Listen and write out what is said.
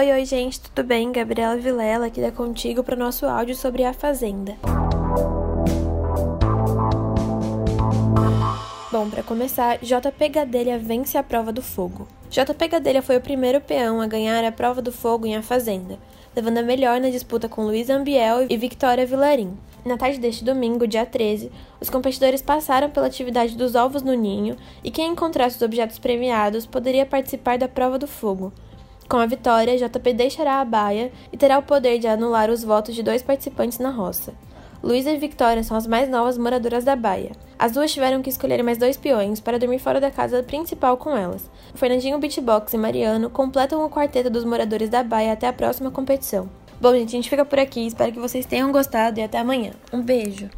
Oi, gente, tudo bem? Gabriela Vilela aqui da Contigo para o nosso áudio sobre A Fazenda. Bom, para começar, JP Gadelha vence a Prova do Fogo. JP Gadelha foi o primeiro peão a ganhar a Prova do Fogo em A Fazenda, levando a melhor na disputa com Luiz Ambiel e Victoria Vilarim. Na tarde deste domingo, dia 13, os competidores passaram pela atividade dos ovos no ninho e quem encontrasse os objetos premiados poderia participar da Prova do Fogo. Com a vitória, JP deixará a baia e terá o poder de anular os votos de dois participantes na roça. Luísa e Victoria são as mais novas moradoras da baia. As duas tiveram que escolher mais dois peões para dormir fora da casa principal com elas. Fernandinho Beachbox e Mariano completam o quarteto dos moradores da baia até a próxima competição. Bom, gente, a gente fica por aqui. Espero que vocês tenham gostado e até amanhã. Um beijo!